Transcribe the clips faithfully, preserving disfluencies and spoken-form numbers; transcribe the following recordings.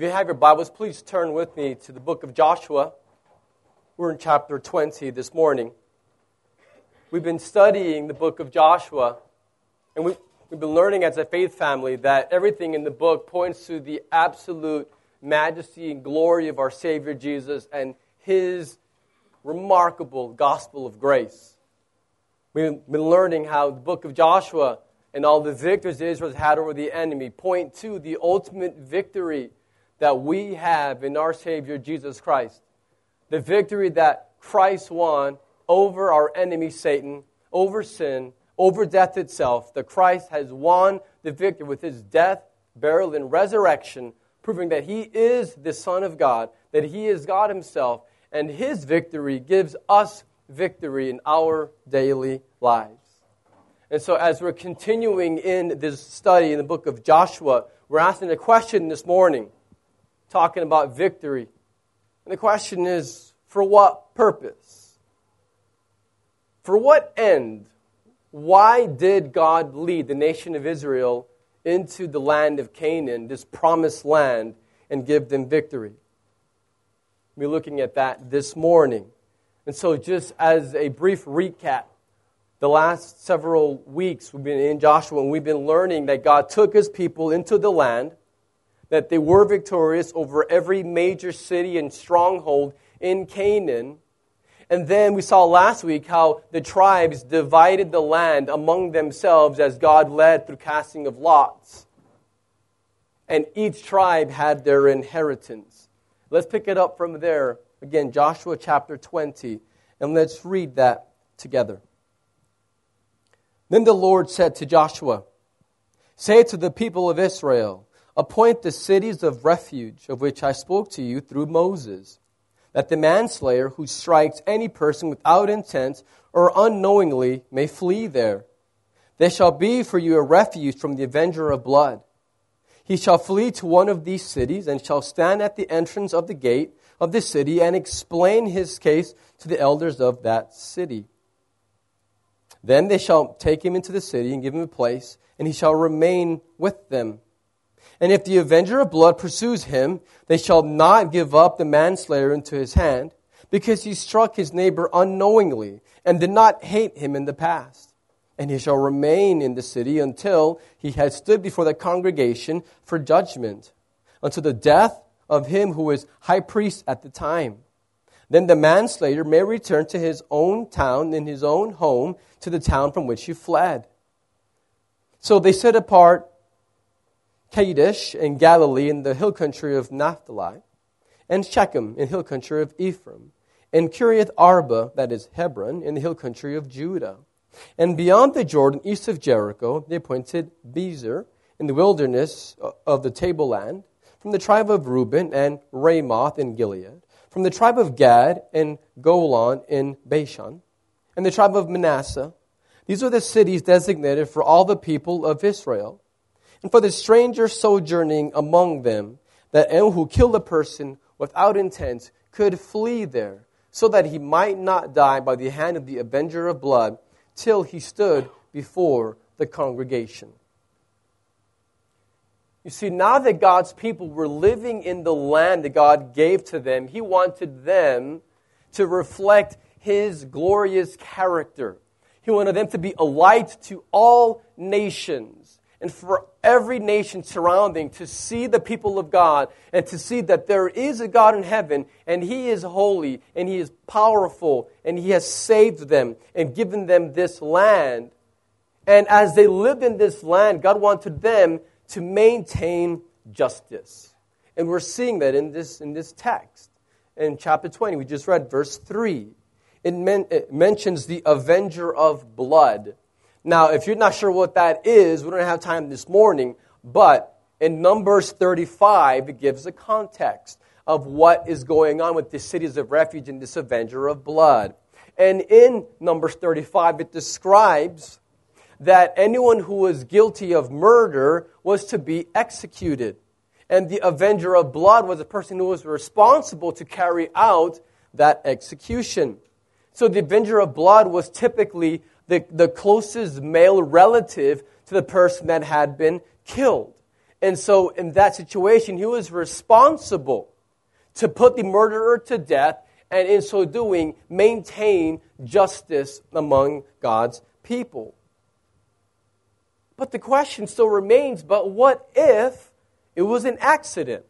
If you have your Bibles, please turn with me to the book of Joshua. We're in chapter twenty this morning. We've been studying the book of Joshua, and we've, we've been learning as a faith family that everything in the book points to the absolute majesty and glory of our Savior Jesus and His remarkable gospel of grace. We've been learning how the book of Joshua and all the victories Israel had over the enemy point to the ultimate victory that we have in our Savior Jesus Christ. The victory that Christ won over our enemy Satan, over sin, over death itself. That Christ has won the victory with His death, burial, and resurrection, proving that He is the Son of God, that He is God Himself, and His victory gives us victory in our daily lives. And so as we're continuing in this study in the book of Joshua, we're asking a question this morning, talking about victory. And the question is, for what purpose? For what end? Why did God lead the nation of Israel into the land of Canaan, this promised land, and give them victory? We're looking at that this morning. And so just as a brief recap, the last several weeks we've been in Joshua, and we've been learning that God took His people into the land, that they were victorious over every major city and stronghold in Canaan. And then we saw last week how the tribes divided the land among themselves as God led through casting of lots. And each tribe had their inheritance. Let's pick it up from there. Again, Joshua chapter twenty. And let's read that together. Then the Lord said to Joshua, "Say to the people of Israel, appoint the cities of refuge of which I spoke to you through Moses, that the manslayer who strikes any person without intent or unknowingly may flee there. There shall be for you a refuge from the avenger of blood. He shall flee to one of these cities and shall stand at the entrance of the gate of the city and explain his case to the elders of that city. Then they shall take him into the city and give him a place, and he shall remain with them. And if the avenger of blood pursues him, they shall not give up the manslayer into his hand, because he struck his neighbor unknowingly and did not hate him in the past. And he shall remain in the city until he has stood before the congregation for judgment, until the death of him who is high priest at the time. Then the manslayer may return to his own town, in his own home, to the town from which he fled." So they set apart Kadesh in Galilee in the hill country of Naphtali, and Shechem in the hill country of Ephraim, and Kiriath Arba, that is Hebron, in the hill country of Judah. And beyond the Jordan, east of Jericho, they appointed Bezer in the wilderness of the tableland, from the tribe of Reuben and Ramoth in Gilead, from the tribe of Gad and Golan in Bashan, and the tribe of Manasseh. These are the cities designated for all the people of Israel, and for the stranger sojourning among them, that anyone who killed a person without intent could flee there, so that he might not die by the hand of the avenger of blood, till he stood before the congregation. You see, now that God's people were living in the land that God gave to them, He wanted them to reflect His glorious character. He wanted them to be a light to all nations, and for every nation surrounding to see the people of God and to see that there is a God in heaven, and He is holy, and He is powerful, and He has saved them and given them this land. And as they lived in this land, God wanted them to maintain justice. And we're seeing that in this, in this text. In chapter twenty, we just read verse three. It, men, it mentions the avenger of blood. Now, if you're not sure what that is, we don't have time this morning, but in Numbers thirty-five, it gives a context of what is going on with the cities of refuge and this avenger of blood. And in Numbers thirty-five, it describes that anyone who was guilty of murder was to be executed. And the avenger of blood was the person who was responsible to carry out that execution. So the avenger of blood was typically The, the closest male relative to the person that had been killed. And so in that situation, he was responsible to put the murderer to death and in so doing maintain justice among God's people. But the question still remains, but what if it was an accident?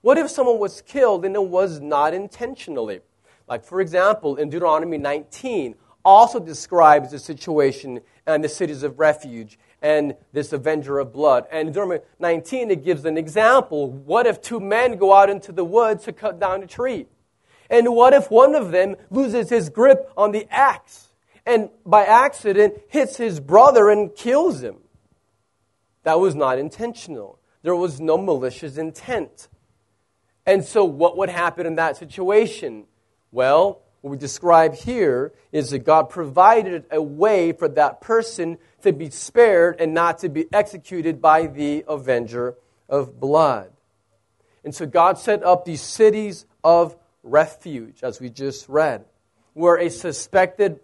What if someone was killed and it was not intentionally? Like, for example, in Deuteronomy nineteen, also describes the situation and the cities of refuge and this avenger of blood. And in Deuteronomy nineteen, it gives an example. What if two men go out into the woods to cut down a tree? And what if one of them loses his grip on the axe and by accident hits his brother and kills him? That was not intentional. There was no malicious intent. And so what would happen in that situation? Well, what we describe here is that God provided a way for that person to be spared and not to be executed by the avenger of blood. And so God set up these cities of refuge, as we just read, where a suspected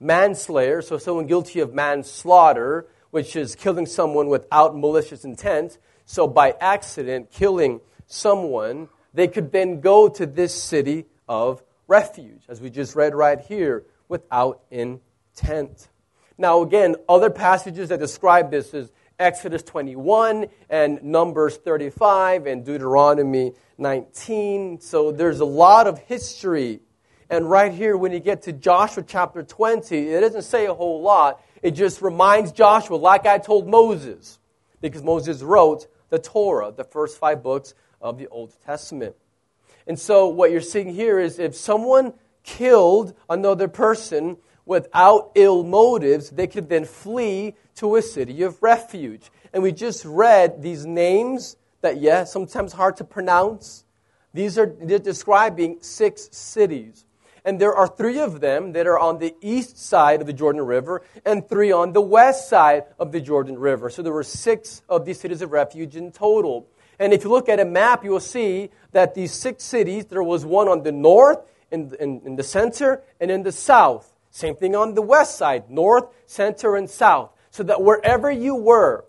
manslayer, so someone guilty of manslaughter, which is killing someone without malicious intent, so by accident killing someone, they could then go to this city of refuge, as we just read right here, without intent. Now again, other passages that describe this is Exodus twenty-one and Numbers thirty-five and Deuteronomy nineteen. So there's a lot of history. And right here, when you get to Joshua chapter twenty, it doesn't say a whole lot. It just reminds Joshua, like I told Moses, because Moses wrote the Torah, the first five books of the Old Testament. And so what you're seeing here is if someone killed another person without ill motives, they could then flee to a city of refuge. And we just read these names that, yeah, sometimes hard to pronounce. These are they're describing six cities. And there are three of them that are on the east side of the Jordan River and three on the west side of the Jordan River. So there were six of these cities of refuge in total. And if you look at a map, you will see that these six cities, there was one on the north, in, in, in the center, and in the south. Same thing on the west side, north, center, and south. So that wherever you were,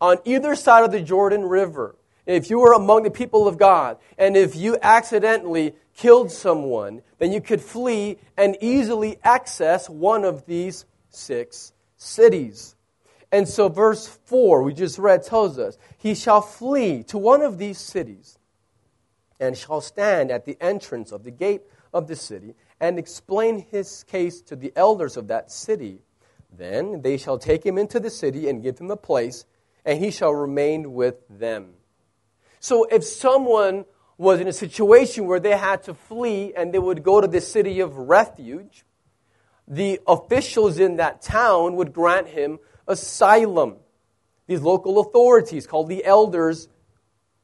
on either side of the Jordan River, if you were among the people of God, and if you accidentally killed someone, then you could flee and easily access one of these six cities. And so verse four, we just read, tells us, he shall flee to one of these cities and shall stand at the entrance of the gate of the city and explain his case to the elders of that city. Then they shall take him into the city and give him a place, and he shall remain with them. So if someone was in a situation where they had to flee and they would go to the city of refuge, the officials in that town would grant him asylum. These local authorities, called the elders,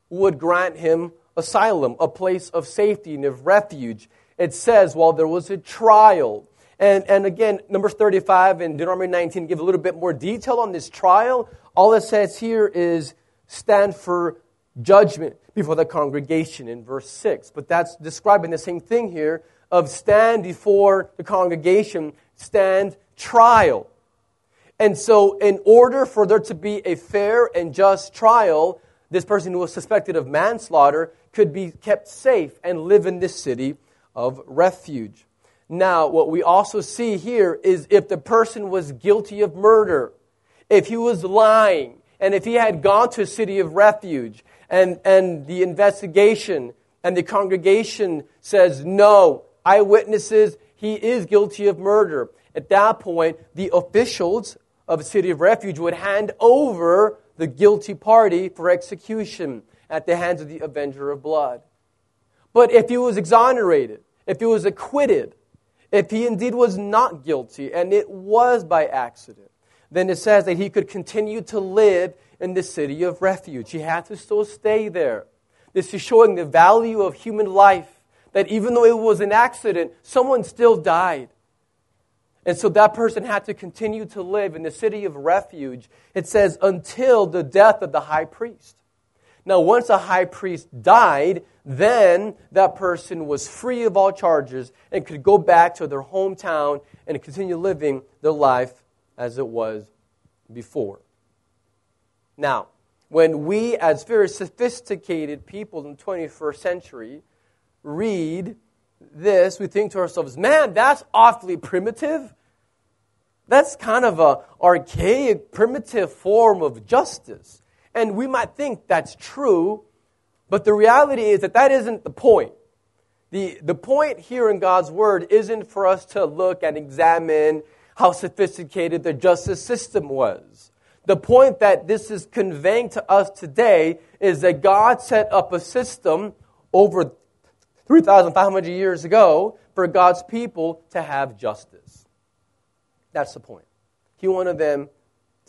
would grant him asylum, a place of safety and of refuge. It says, well, there was a trial. And, and again, Numbers thirty-five and Deuteronomy nineteen give a little bit more detail on this trial. All it says here is stand for judgment before the congregation in verse six. But that's describing the same thing here of stand before the congregation, stand trial. And so in order for there to be a fair and just trial, this person who was suspected of manslaughter could be kept safe and live in this city of refuge. Now, what we also see here is if the person was guilty of murder, if he was lying, and if he had gone to a city of refuge, and, and the investigation and the congregation says, no, eyewitnesses, he is guilty of murder. At that point, the officials of the city of refuge would hand over the guilty party for execution at the hands of the avenger of blood. But if he was exonerated, if he was acquitted, if he indeed was not guilty, and it was by accident, then it says that he could continue to live in the city of refuge. He had to still stay there. This is showing the value of human life, that even though it was an accident, someone still died. And so that person had to continue to live in the city of refuge. It says, until the death of the high priest. Now, once a high priest died, then that person was free of all charges and could go back to their hometown and continue living their life as it was before. Now, when we, as very sophisticated people in the twenty-first century, read this, we think to ourselves, man, that's awfully primitive. That's kind of an archaic, primitive form of justice. And we might think that's true, but the reality is that that isn't the point. The, the point here in God's Word isn't for us to look and examine how sophisticated the justice system was. The point that this is conveying to us today is that God set up a system over three thousand five hundred years ago for God's people to have justice. That's the point. He wanted them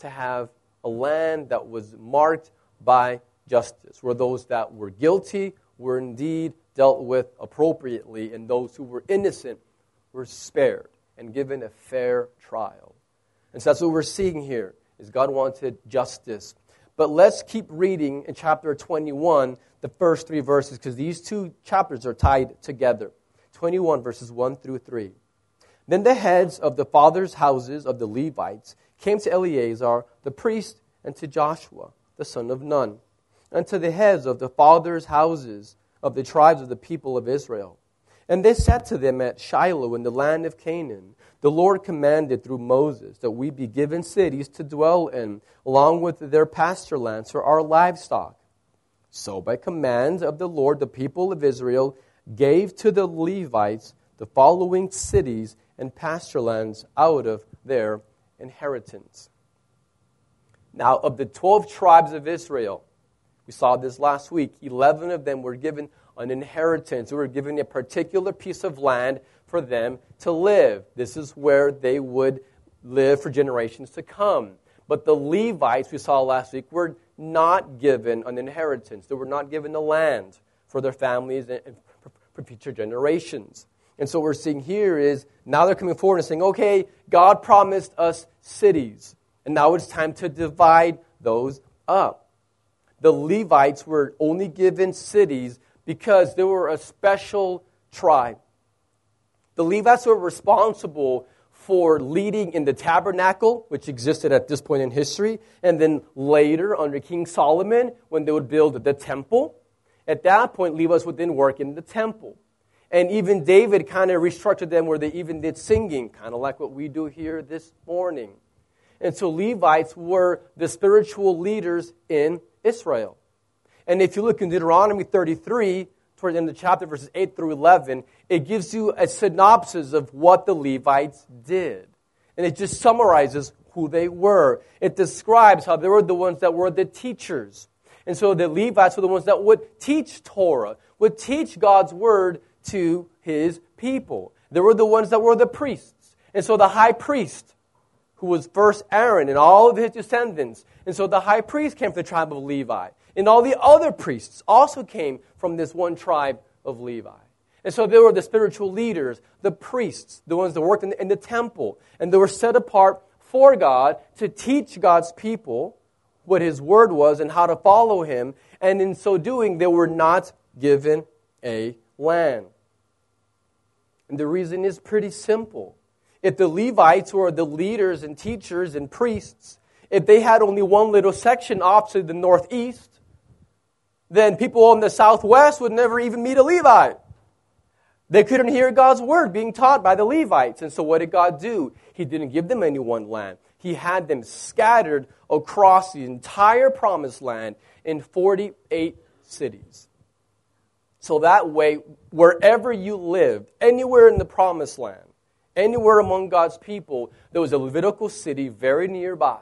to have a land that was marked by justice, where those that were guilty were indeed dealt with appropriately, and those who were innocent were spared and given a fair trial. And so that's what we're seeing here, is God wanted justice. But let's keep reading in chapter twenty-one, the first three verses, because these two chapters are tied together. twenty-one, verses one through three. Then the heads of the fathers' houses of the Levites came to Eleazar the priest and to Joshua the son of Nun, and to the heads of the fathers' houses of the tribes of the people of Israel. And they said to them at Shiloh in the land of Canaan, the Lord commanded through Moses that we be given cities to dwell in, along with their pasture lands for our livestock. So by command of the Lord, the people of Israel gave to the Levites the following cities and pasture lands out of their inheritance. Now of the twelve tribes of Israel, we saw this last week, eleven of them were given an inheritance. They were given a particular piece of land for them to live. This is where they would live for generations to come. But the Levites, we saw last week, were not given an inheritance. They were not given the land for their families and for future generations. And so what we're seeing here is now they're coming forward and saying, okay, God promised us cities, and now it's time to divide those up. The Levites were only given cities because they were a special tribe. The Levites were responsible for leading in the tabernacle, which existed at this point in history, and then later under King Solomon, when they would build the temple. At that point, Levites would then work in the temple. And even David kind of restructured them where they even did singing, kind of like what we do here this morning. And so Levites were the spiritual leaders in Israel. And if you look in Deuteronomy thirty-three, toward the end of the chapter, verses eight through eleven, it gives you a synopsis of what the Levites did. And it just summarizes who they were. It describes how they were the ones that were the teachers. And so the Levites were the ones that would teach Torah, would teach God's word to his people. They were the ones that were the priests. And so the high priest, who was first Aaron and all of his descendants. And so the high priest came from the tribe of Levi. And all the other priests also came from this one tribe of Levi. And so they were the spiritual leaders, the priests, the ones that worked in the, in the temple. And they were set apart for God to teach God's people what his word was and how to follow him. And in so doing, they were not given a land. And the reason is pretty simple. If the Levites were the leaders and teachers and priests, if they had only one little section off to the northeast, then people in the southwest would never even meet a Levite. They couldn't hear God's word being taught by the Levites. And so what did God do? He didn't give them any one land. He had them scattered across the entire promised land in forty-eight cities. So that way, wherever you lived, anywhere in the promised land, anywhere among God's people, there was a Levitical city very nearby.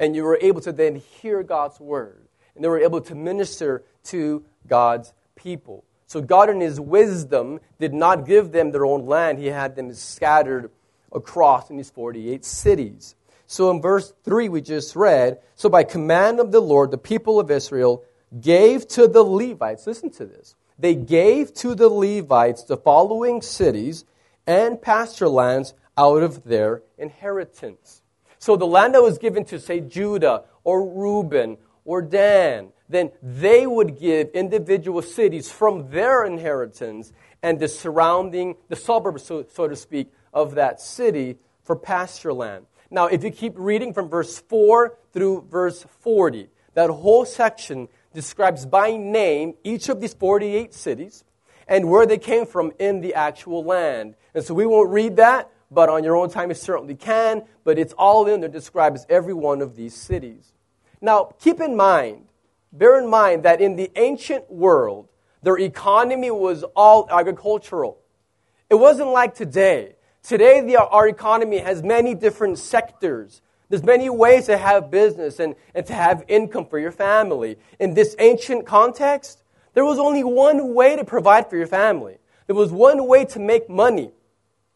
And you were able to then hear God's word. And they were able to minister to God's people. So God in his wisdom did not give them their own land. He had them scattered across in these forty-eight cities. So in verse three we just read, so by command of the Lord, the people of Israel gave to the Levites, listen to this, they gave to the Levites the following cities and pasture lands out of their inheritance. So the land that was given to, say, Judah or Reuben or Dan, then they would give individual cities from their inheritance and the surrounding, the suburbs, so, so to speak, of that city for pasture land. Now, if you keep reading from verse four through verse forty, That whole section describes by name each of these forty-eight cities and where they came from in the actual land. And so we won't read that, but on your own time you certainly can. But it's all in there, describes every one of these cities. Now, keep in mind, bear in mind that in the ancient world, their economy was all agricultural. It wasn't like today. Today, the, our economy has many different sectors. There's many ways to have business and, and to have income for your family. In this ancient context, there was only one way to provide for your family. There was one way to make money,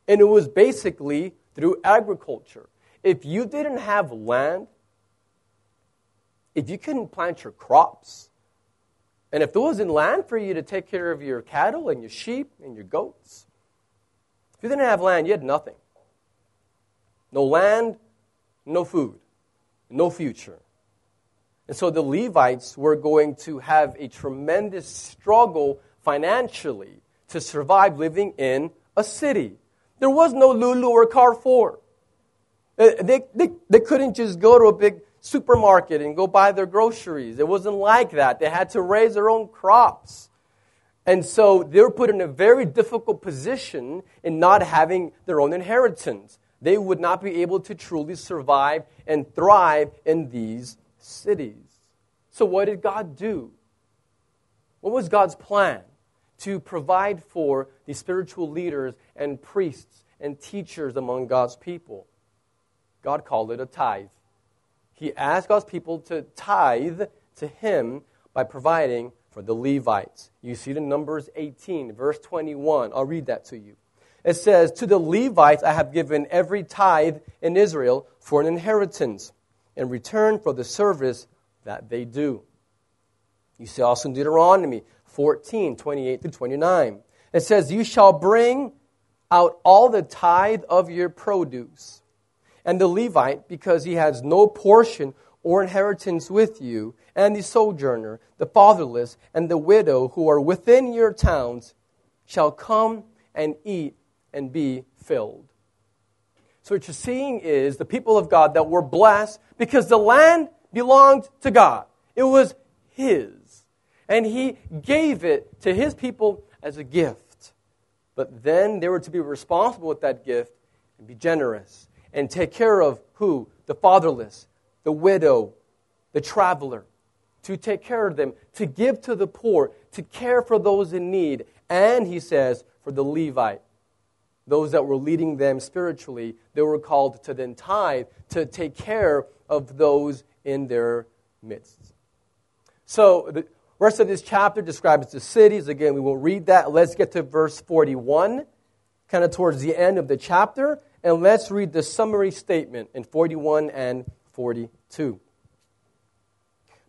and it was basically through agriculture. If you didn't have land, if you couldn't plant your crops, and if there wasn't land for you to take care of your cattle and your sheep and your goats, if you didn't have land, you had nothing. No land, no food, no future. And so the Levites were going to have a tremendous struggle financially to survive living in a city. There was no Lulu or Carrefour. They, they, they couldn't just go to a big supermarket and go buy their groceries. It wasn't like that. They had to raise their own crops. And so they were put in a very difficult position in not having their own inheritance. They would not be able to truly survive and thrive in these cities. So what did God do? What was God's plan? To provide for the spiritual leaders and priests and teachers among God's people. God called it a tithe. He asked God's people to tithe to him by providing for the Levites. You see it in Numbers eighteen, verse twenty-one. I'll read that to you. It says, "To the Levites I have given every tithe in Israel for an inheritance in return for the service that they do." You see also in Deuteronomy fourteen, twenty-eight through twenty-nine. It says, "You shall bring out all the tithe of your produce. And the Levite, because he has no portion or inheritance with you, and the sojourner, the fatherless, and the widow who are within your towns, shall come and eat and be filled." So what you're seeing is the people of God that were blessed because the land belonged to God. It was His. And He gave it to His people as a gift. But then they were to be responsible with that gift and be generous. And take care of who? The fatherless, the widow, the traveler. To take care of them, to give to the poor, to care for those in need. And, he says, for the Levite, those that were leading them spiritually, they were called to then tithe, to take care of those in their midst. So, the rest of this chapter describes the cities. Again, we will read that. Let's get to verse forty-one, kind of towards the end of the chapter. And let's read the summary statement in forty-one and forty-two.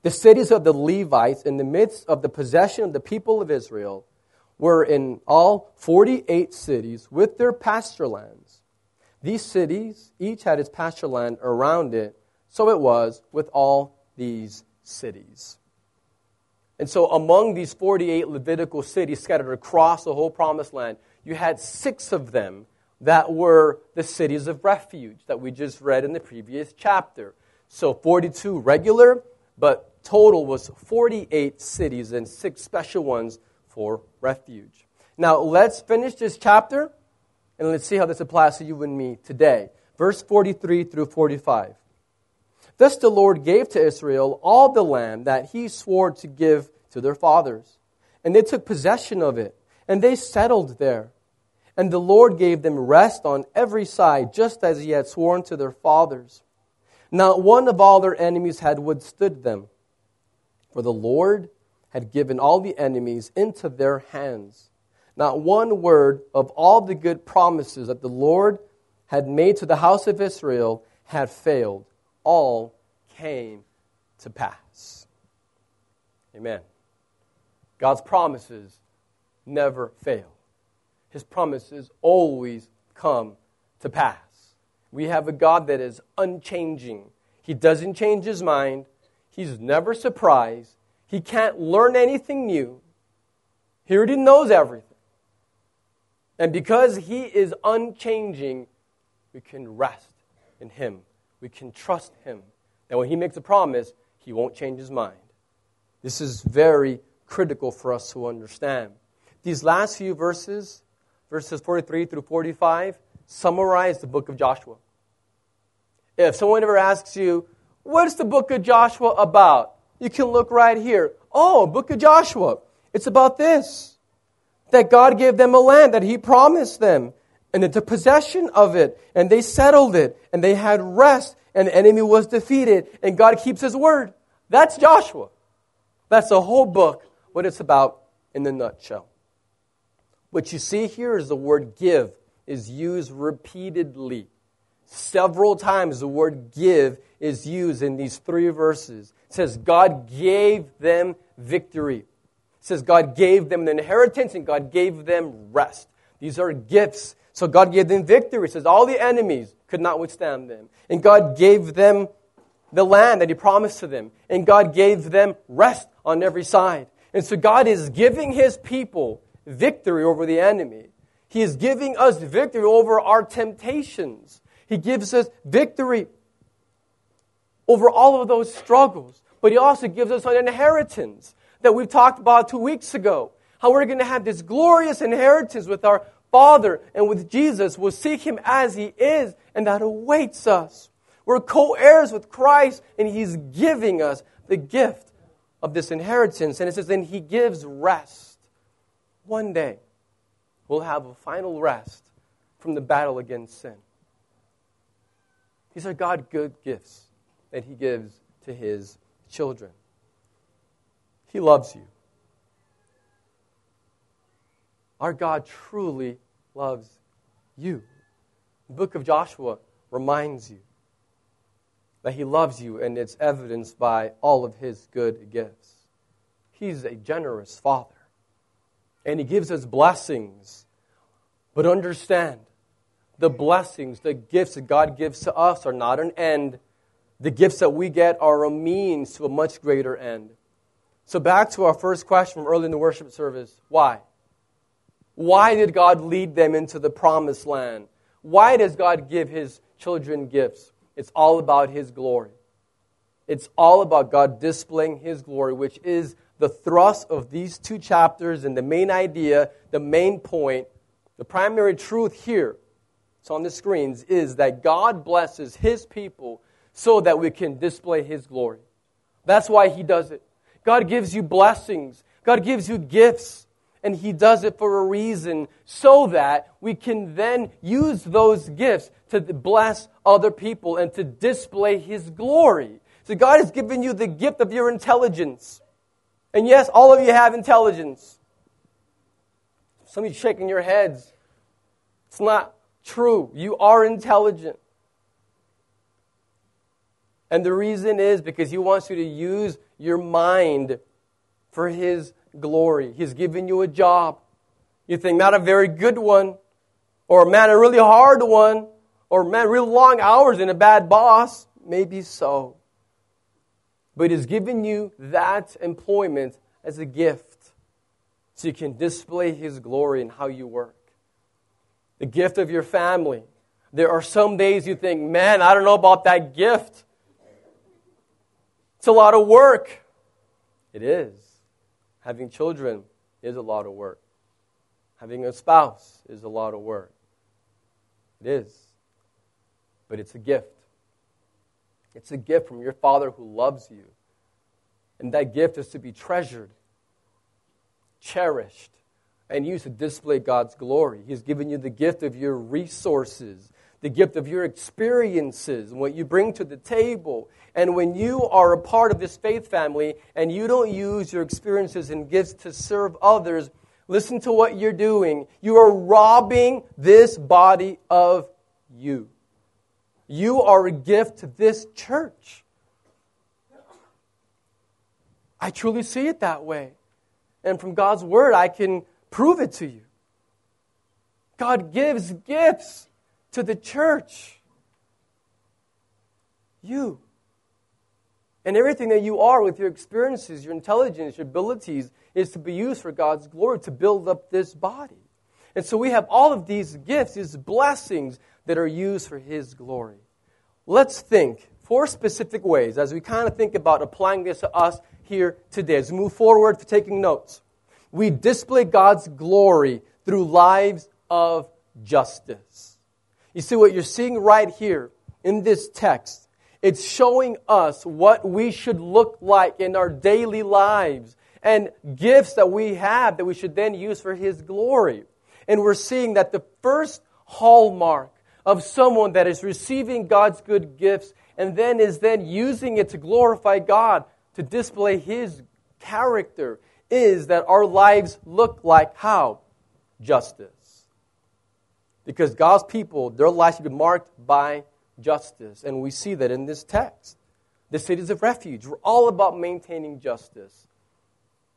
The cities of the Levites in the midst of the possession of the people of Israel were in all forty-eight cities with their pasture lands. These cities, each had its pasture land around it, so it was with all these cities. And so among these forty-eight Levitical cities scattered across the whole Promised Land, you had six of them that were the cities of refuge that we just read in the previous chapter. So forty-two regular, but total was forty-eight cities and six special ones for refuge. Now let's finish this chapter and let's see how this applies to you and me today. Verse forty-three through forty-five. "Thus the Lord gave to Israel all the land that He swore to give to their fathers. And they took possession of it, and they settled there. And the Lord gave them rest on every side, just as He had sworn to their fathers. Not one of all their enemies had withstood them, for the Lord had given all the enemies into their hands. Not one word of all the good promises that the Lord had made to the house of Israel had failed. All came to pass." Amen. God's promises never fail. His promises always come to pass. We have a God that is unchanging. He doesn't change His mind. He's never surprised. He can't learn anything new. He already knows everything. And because He is unchanging, we can rest in Him. We can trust Him. And when He makes a promise, He won't change his mind. This is very critical for us to understand. These last few verses, verses forty-three through forty-five, summarize the book of Joshua. If someone ever asks you, what's the book of Joshua about? You can look right here. Oh, book of Joshua. It's about this. That God gave them a land that He promised them. And they took possession of it. And they settled it. And they had rest. And the enemy was defeated. And God keeps His word. That's Joshua. That's the whole book, what it's about in a nutshell. What you see here is the word give is used repeatedly. Several times the word give is used in these three verses. It says God gave them victory. It says God gave them an inheritance and God gave them rest. These are gifts. So God gave them victory. It says all the enemies could not withstand them. And God gave them the land that He promised to them. And God gave them rest on every side. And so God is giving His people victory over the enemy. He is giving us victory over our temptations. He gives us victory over all of those struggles. But He also gives us an inheritance that we've talked about two weeks ago. How we're going to have this glorious inheritance with our Father and with Jesus. We'll seek Him as He is, and that awaits us. We're co-heirs with Christ, and He's giving us the gift of this inheritance. And it says, then He gives rest. One day, we'll have a final rest from the battle against sin. These are God's good gifts that He gives to His children. He loves you. Our God truly loves you. The book of Joshua reminds you that He loves you, and it's evidenced by all of His good gifts. He's a generous Father, and He gives us blessings. But understand, the blessings, the gifts that God gives to us are not an end. The gifts that we get are a means to a much greater end. So back to our first question from early in the worship service. Why? Why did God lead them into the promised land? Why does God give His children gifts? It's all about His glory. It's all about God displaying His glory, which is the thrust of these two chapters and the main idea, the main point, the primary truth here. On the screens is that God blesses His people so that we can display His glory. That's why He does it. God gives you blessings. God gives you gifts. And He does it for a reason so that we can then use those gifts to bless other people and to display His glory. So God has given you the gift of your intelligence. And yes, all of you have intelligence. Some of you shaking your heads. It's not true, you are intelligent. And the reason is because He wants you to use your mind for His glory. He's given you a job. You think, not a very good one, or man, a really hard one, or man, really long hours and a bad boss. Maybe so. But He's given you that employment as a gift so you can display His glory in how you work. The gift of your family. There are some days you think, man, I don't know about that gift. It's a lot of work. It is. Having children is a lot of work. Having a spouse is a lot of work. It is. But it's a gift. It's a gift from your Father who loves you. And that gift is to be treasured, cherished, and used to display God's glory. He's given you the gift of your resources, the gift of your experiences, what you bring to the table. And when you are a part of this faith family and you don't use your experiences and gifts to serve others, listen to what you're doing. You are robbing this body of you. You are a gift to this church. I truly see it that way. And from God's word, I can prove it to you. God gives gifts to the church. You. And everything that you are with your experiences, your intelligence, your abilities is to be used for God's glory to build up this body. And so we have all of these gifts, these blessings that are used for His glory. Let's think four specific ways as we kind of think about applying this to us here today. As we move forward for taking notes, we display God's glory through lives of justice. You see, what you're seeing right here in this text, it's showing us what we should look like in our daily lives and gifts that we have that we should then use for His glory. And we're seeing that the first hallmark of someone that is receiving God's good gifts and then is then using it to glorify God, to display His character, is that our lives look like how? Justice. Because God's people, their lives should be marked by justice. And we see that in this text. The cities of refuge were all about maintaining justice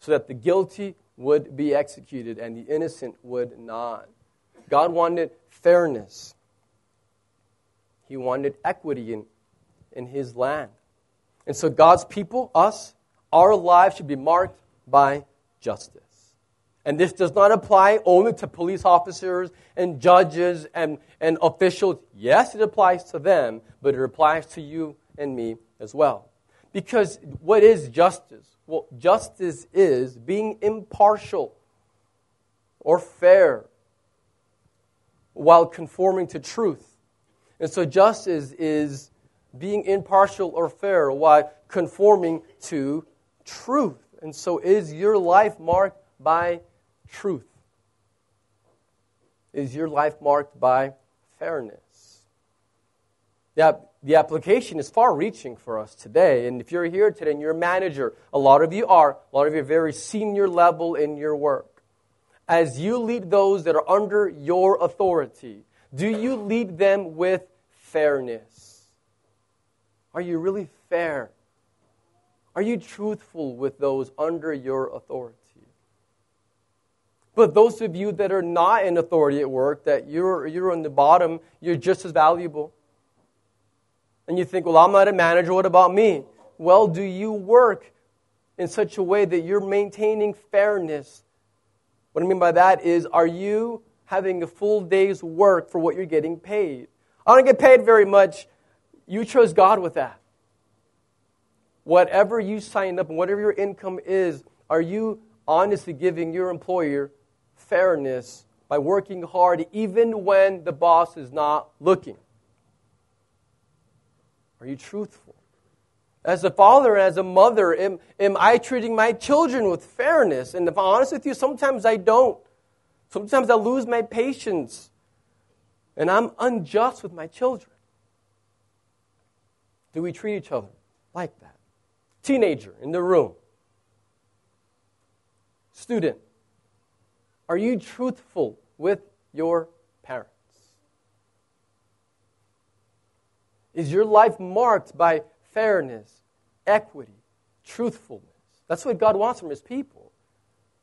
so that the guilty would be executed and the innocent would not. God wanted fairness. He wanted equity in, in His land. And so God's people, us, our lives should be marked by justice. And this does not apply only to police officers and judges and, and officials. Yes, it applies to them, but it applies to you and me as well. Because what is justice? Well, justice is being impartial or fair while conforming to truth. And so justice is being impartial or fair while conforming to truth. And so is your life marked by truth? Is your life marked by fairness? The, the application is far-reaching for us today. And if you're here today and you're a manager, a lot of you are, a lot of you are very senior level in your work. As you lead those that are under your authority, do you lead them with fairness? Are you really fair? Are you truthful with those under your authority? But those of you that are not in authority at work, that you're you're on the bottom, you're just as valuable. And you think, well, I'm not a manager, what about me? Well, do you work in such a way that you're maintaining fairness? What I mean by that is, are you having a full day's work for what you're getting paid? I don't get paid very much. You trust God with that. Whatever you sign up and whatever your income is, are you honestly giving your employer fairness by working hard even when the boss is not looking? Are you truthful? As a father and as a mother, am, am I treating my children with fairness? And if I'm honest with you, sometimes I don't. Sometimes I lose my patience and I'm unjust with my children. Do we treat each other like that? Teenager in the room. Student, are you truthful with your parents? Is your life marked by fairness, equity, truthfulness? That's what God wants from His people.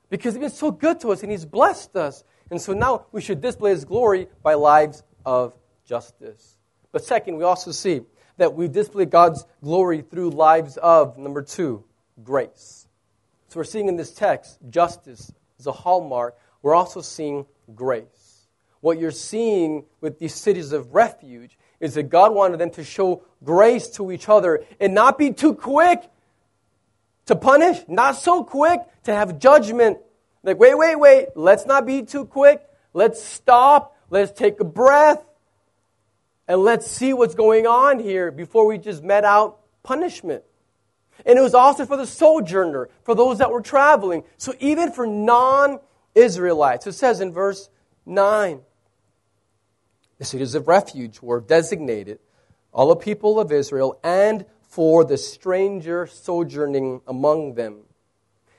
Because He's been so good to us and He's blessed us. And so now we should display His glory by lives of justice. But second, we also see that we display God's glory through lives of, number two, grace. So we're seeing in this text, justice is a hallmark. We're also seeing grace. What you're seeing with these cities of refuge is that God wanted them to show grace to each other and not be too quick to punish, not so quick to have judgment. Like, wait, wait, wait, let's not be too quick. Let's stop. Let's take a breath. And let's see what's going on here before we just met out punishment. And it was also for the sojourner, for those that were traveling. So even for non-Israelites, it says in verse nine, the cities of refuge were designated, all the people of Israel, and for the stranger sojourning among them.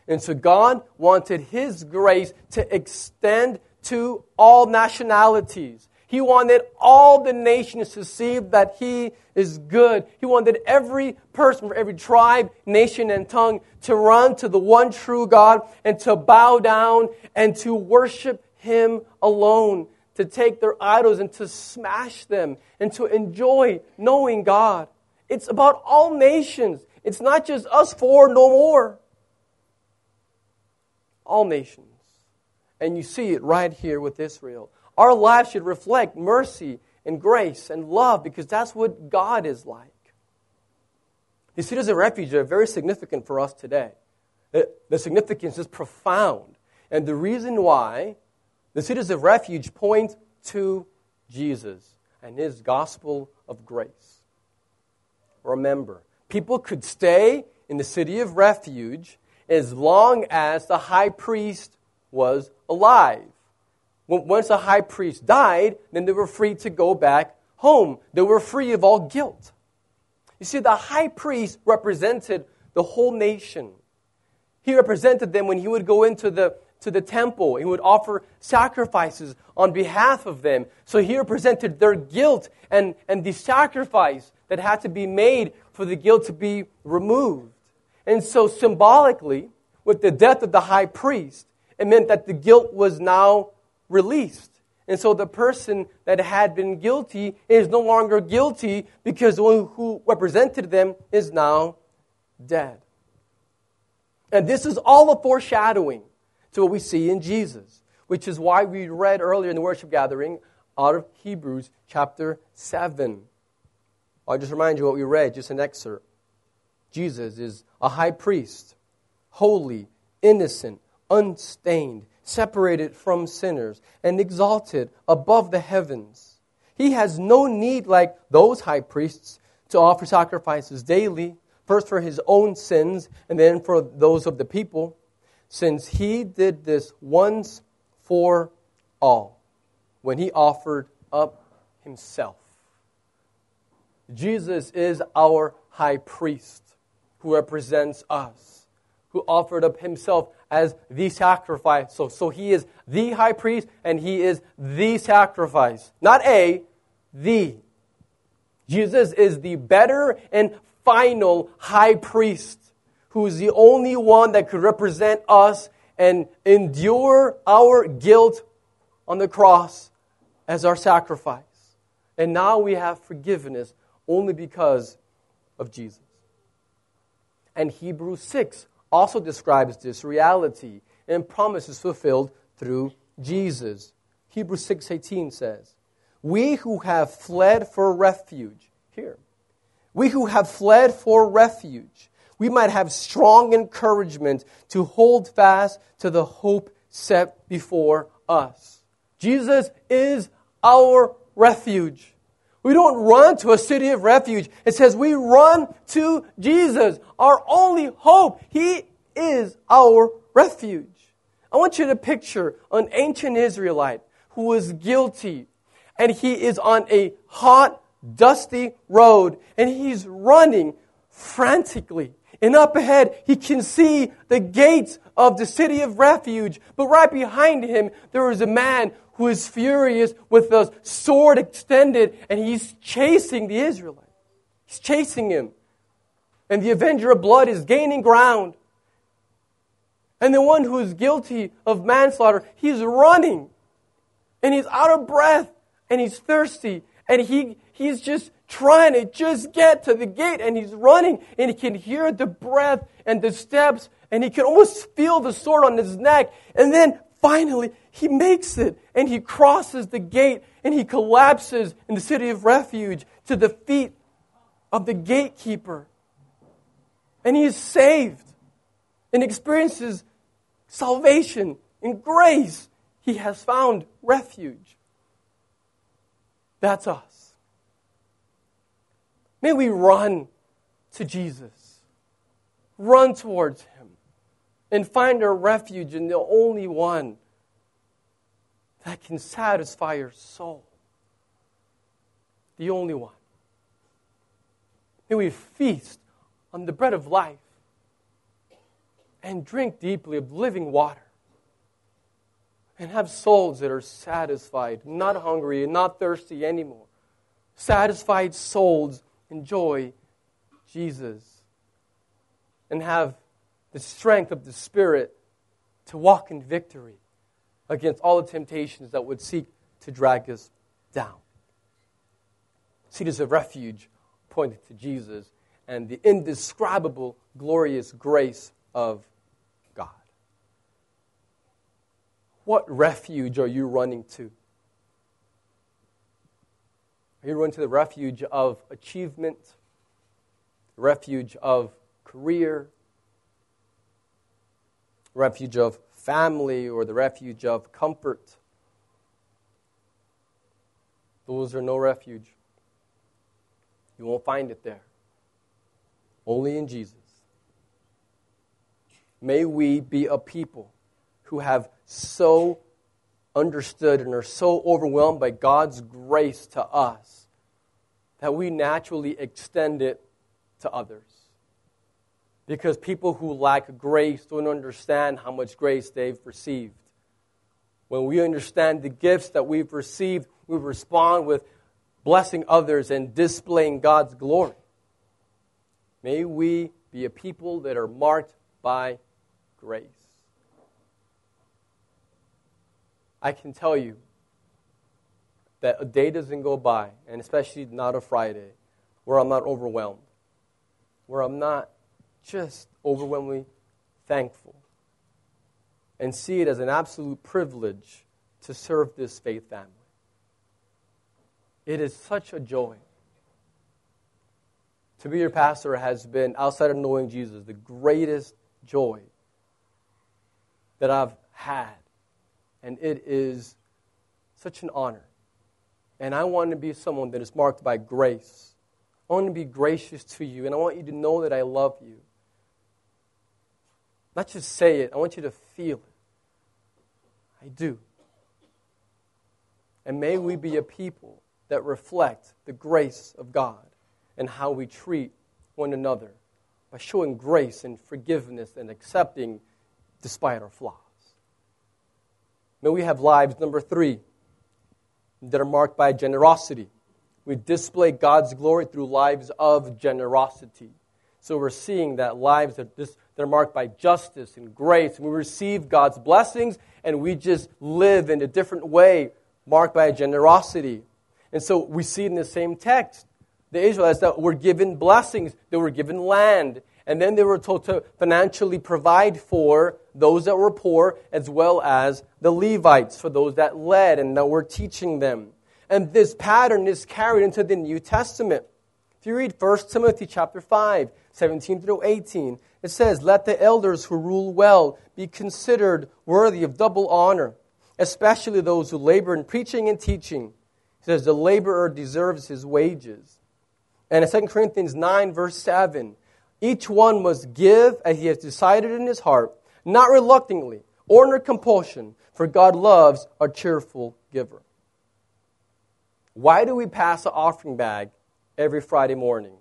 And so God wanted His grace to extend to all nationalities. He wanted all the nations to see that He is good. He wanted every person from every tribe, nation, and tongue to run to the one true God and to bow down and to worship Him alone, to take their idols and to smash them and to enjoy knowing God. It's about all nations. It's not just us four, no more. All nations. And you see it right here with Israel. Our lives should reflect mercy and grace and love because that's what God is like. You see, as a refuge are very significant for us today. The significance is profound. And the reason why the cities of refuge point to Jesus and his gospel of grace. Remember, people could stay in the city of refuge as long as the high priest was alive. Once the high priest died, then they were free to go back home. They were free of all guilt. You see, the high priest represented the whole nation. He represented them when he would go into the to the temple. He would offer sacrifices on behalf of them. So he represented their guilt and, and the sacrifice that had to be made for the guilt to be removed. And so symbolically, with the death of the high priest, it meant that the guilt was now released. And so the person that had been guilty is no longer guilty because the one who represented them is now dead. And this is all a foreshadowing to what we see in Jesus, which is why we read earlier in the worship gathering out of Hebrews chapter seven. I'll just remind you what we read, just an excerpt. Jesus is a high priest, holy, innocent, unstained, separated from sinners, and exalted above the heavens. He has no need, like those high priests, to offer sacrifices daily, first for his own sins and then for those of the people, since he did this once for all when he offered up himself. Jesus is our high priest who represents us, who offered up himself as the sacrifice. So, so he is the high priest and he is the sacrifice. Not a, the. Jesus is the better and final high priest, who is the only one that could represent us and endure our guilt on the cross as our sacrifice. And now we have forgiveness only because of Jesus. And Hebrews six also describes this reality and promises fulfilled through Jesus. Hebrews six eighteen says, "We who have fled for refuge," here, "we who have fled for refuge, we might have strong encouragement to hold fast to the hope set before us." Jesus is our refuge. We don't run to a city of refuge. It says we run to Jesus, our only hope. He is our refuge. I want you to picture an ancient Israelite who was guilty, and he is on a hot, dusty road, and he's running frantically. And up ahead, he can see the gates of the city of refuge. But right behind him, there is a man who is furious with a sword extended, and he's chasing the Israelite. He's chasing him. And the avenger of blood is gaining ground. And the one who is guilty of manslaughter, he's running. And he's out of breath. And he's thirsty. And he he's just trying to just get to the gate, and he's running, and he can hear the breath and the steps, and he can almost feel the sword on his neck. And then finally, he makes it, and he crosses the gate, and he collapses in the city of refuge to the feet of the gatekeeper. And he is saved and experiences salvation and grace. He has found refuge. That's us. May we run to Jesus, run towards him, and find our refuge in the only one that can satisfy your soul. The only one. May we feast on the bread of life and drink deeply of living water and have souls that are satisfied, not hungry and not thirsty anymore. Satisfied souls enjoy Jesus and have the strength of the Spirit to walk in victory against all the temptations that would seek to drag us down. Cities of refuge pointed to Jesus and the indescribable, glorious grace of God. What refuge are you running to? Are you running to the refuge of achievement? refuge of career, refuge of family, or the refuge of comfort. Those are no refuge. You won't find it there. Only in Jesus. May we be a people who have so understood and are so overwhelmed by God's grace to us that we naturally extend it to others. Because people who lack grace don't understand how much grace they've received. When we understand the gifts that we've received, we respond with blessing others and displaying God's glory. May we be a people that are marked by grace. I can tell you that a day doesn't go by, and especially not a Friday, where I'm not overwhelmed, where I'm not just overwhelmingly thankful, and see it as an absolute privilege to serve this faith family. It is such a joy. To be your pastor has been, outside of knowing Jesus, the greatest joy that I've had. And it is such an honor. And I want to be someone that is marked by grace. I want to be gracious to you, and I want you to know that I love you. Not just say it, I want you to feel it. I do. And may we be a people that reflect the grace of God and how we treat one another by showing grace and forgiveness and accepting despite our flaws. May we have lives, number three, that are marked by generosity. We display God's glory through lives of generosity. So we're seeing that lives that are marked by justice and grace. We receive God's blessings, and we just live in a different way, marked by generosity. And so we see in the same text, the Israelites that were given blessings, they were given land, and then they were told to financially provide for those that were poor, as well as the Levites, for those that led and that were teaching them. And this pattern is carried into the New Testament. If you read First Timothy chapter five, seventeen through eighteen, it says, "Let the elders who rule well be considered worthy of double honor, especially those who labor in preaching and teaching." It says, "The laborer deserves his wages." And in Second Corinthians nine, verse seven, "Each one must give as he has decided in his heart, not reluctantly or under compulsion, for God loves a cheerful giver." Why do we pass an offering bag every Friday morning?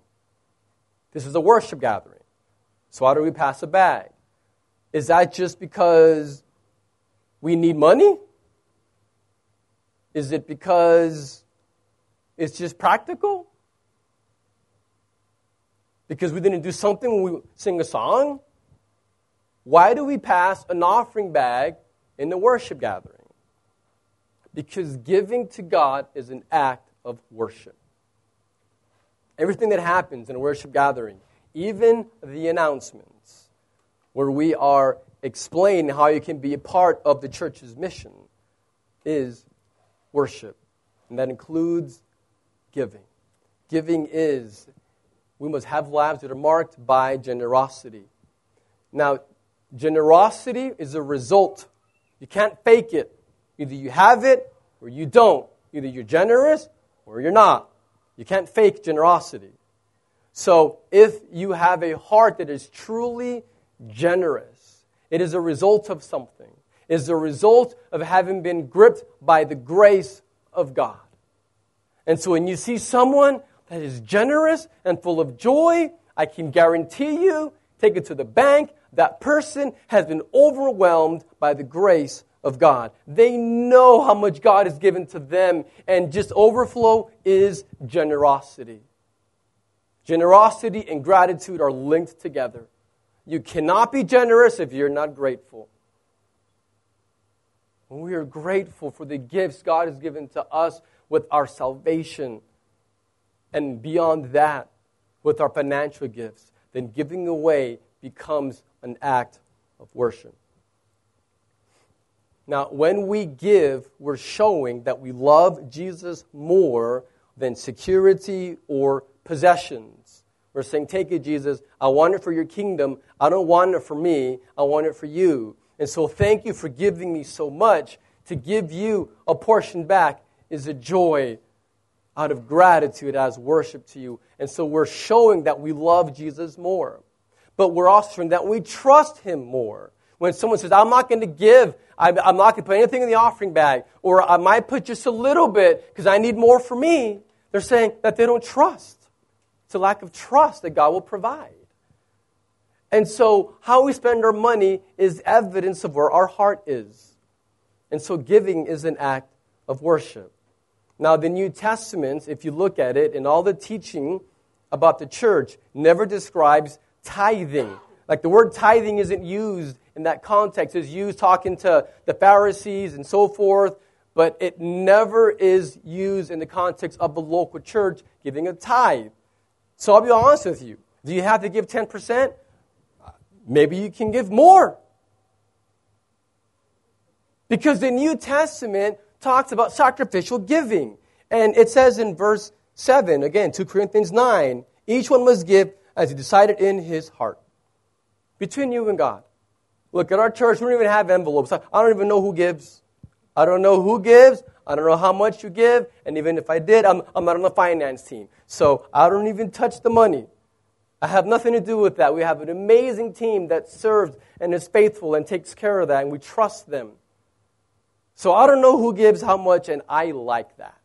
This is a worship gathering. So why do we pass a bag? Is that just because we need money? Is it because it's just practical? Because we didn't do something when we sing a song? Why do we pass an offering bag in the worship gathering? Because giving to God is an act of worship. Everything that happens in a worship gathering, even the announcements, where we are explaining how you can be a part of the church's mission, is worship. And that includes giving. Giving is, we must have lives that are marked by generosity. Now, generosity is a result. You can't fake it. Either you have it or you don't. Either you're generous or you're not. You can't fake generosity. So if you have a heart that is truly generous, it is a result of something. It is a result of having been gripped by the grace of God. And so when you see someone that is generous and full of joy, I can guarantee you, take it to the bank, that person has been overwhelmed by the grace of God. They know how much God has given to them, and just overflow is generosity. Generosity and gratitude are linked together. You cannot be generous if you're not grateful. When we are grateful for the gifts God has given to us with our salvation, and beyond that, with our financial gifts, then giving away becomes an act of worship. Now, when we give, we're showing that we love Jesus more than security or possessions. We're saying, take it, Jesus. I want it for your kingdom. I don't want it for me. I want it for you. And so thank you for giving me so much. To give you a portion back is a joy out of gratitude as worship to you. And so we're showing that we love Jesus more. But we're also showing that we trust him more. When someone says, I'm not going to give, I'm not going to put anything in the offering bag, or I might put just a little bit because I need more for me, they're saying that they don't trust. It's a lack of trust that God will provide. And so how we spend our money is evidence of where our heart is. And so giving is an act of worship. Now, the New Testament, if you look at it, and all the teaching about the church never describes tithing. Like the word tithing isn't used in that context. It's used talking to the Pharisees and so forth, but it never is used in the context of the local church giving a tithe. So I'll be honest with you. Do you have to give ten percent? Maybe you can give more. Because the New Testament talks about sacrificial giving. And it says in verse seven, again, Second Corinthians nine, each one must give as he decided in his heart. Between you and God. Look, at our church, we don't even have envelopes. I don't even know who gives. I don't know who gives. I don't know how much you give. And even if I did, I'm, I'm not on the finance team. So I don't even touch the money. I have nothing to do with that. We have an amazing team that serves and is faithful and takes care of that, and we trust them. So I don't know who gives how much, and I like that.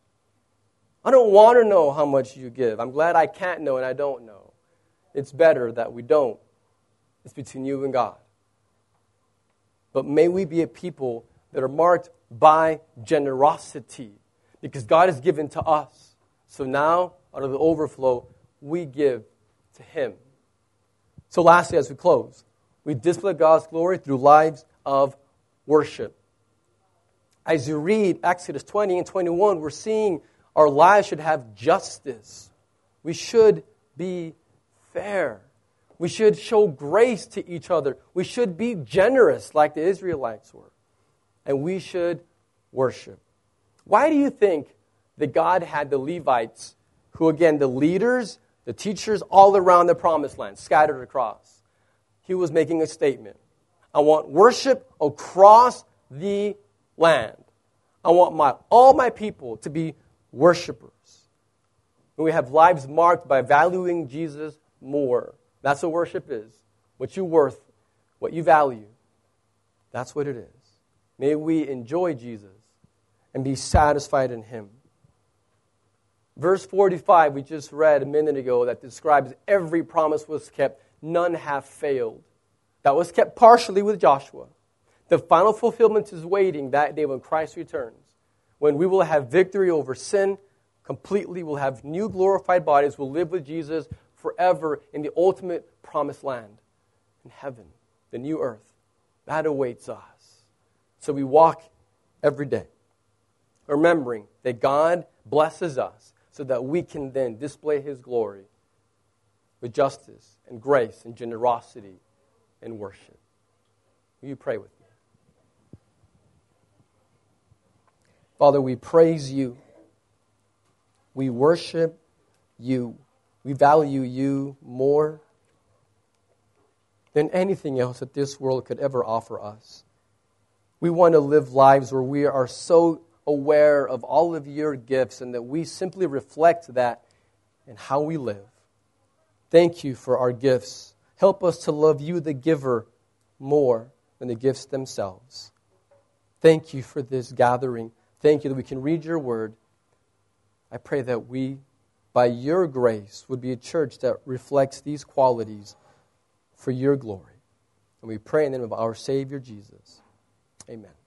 I don't want to know how much you give. I'm glad I can't know and I don't know. It's better that we don't. It's between you and God. But may we be a people that are marked by generosity, because God has given to us. So now, out of the overflow, we give to him. So lastly, as we close, we display God's glory through lives of worship. As you read Exodus twenty and twenty-one, we're seeing our lives should have justice. We should be fair. We should show grace to each other. We should be generous like the Israelites were. And we should worship. Why do you think that God had the Levites, who again, the leaders, the teachers all around the promised land, scattered across? He was making a statement. I want worship across the land. I want my all my people to be worshipers. And we have lives marked by valuing Jesus more. That's what worship is. What you're worth, what you value. That's what it is. May we enjoy Jesus and be satisfied in him. Verse forty-five, we just read a minute ago, that describes every promise was kept. None have failed. That was kept partially with Joshua. The final fulfillment is waiting that day when Christ returns, when we will have victory over sin completely. We'll have new glorified bodies. We'll live with Jesus forever in the ultimate promised land, in heaven, the new earth. That awaits us. So we walk every day, remembering that God blesses us so that we can then display his glory with justice and grace and generosity and worship. Will you pray with me? Father, we praise you. We worship you. We value you more than anything else that this world could ever offer us. We want to live lives where we are so aware of all of your gifts and that we simply reflect that in how we live. Thank you for our gifts. Help us to love you, the giver, more than the gifts themselves. Thank you for this gathering. Thank you that we can read your word. I pray that we, by your grace, would be a church that reflects these qualities for your glory. And we pray in the name of our Savior, Jesus. Amen.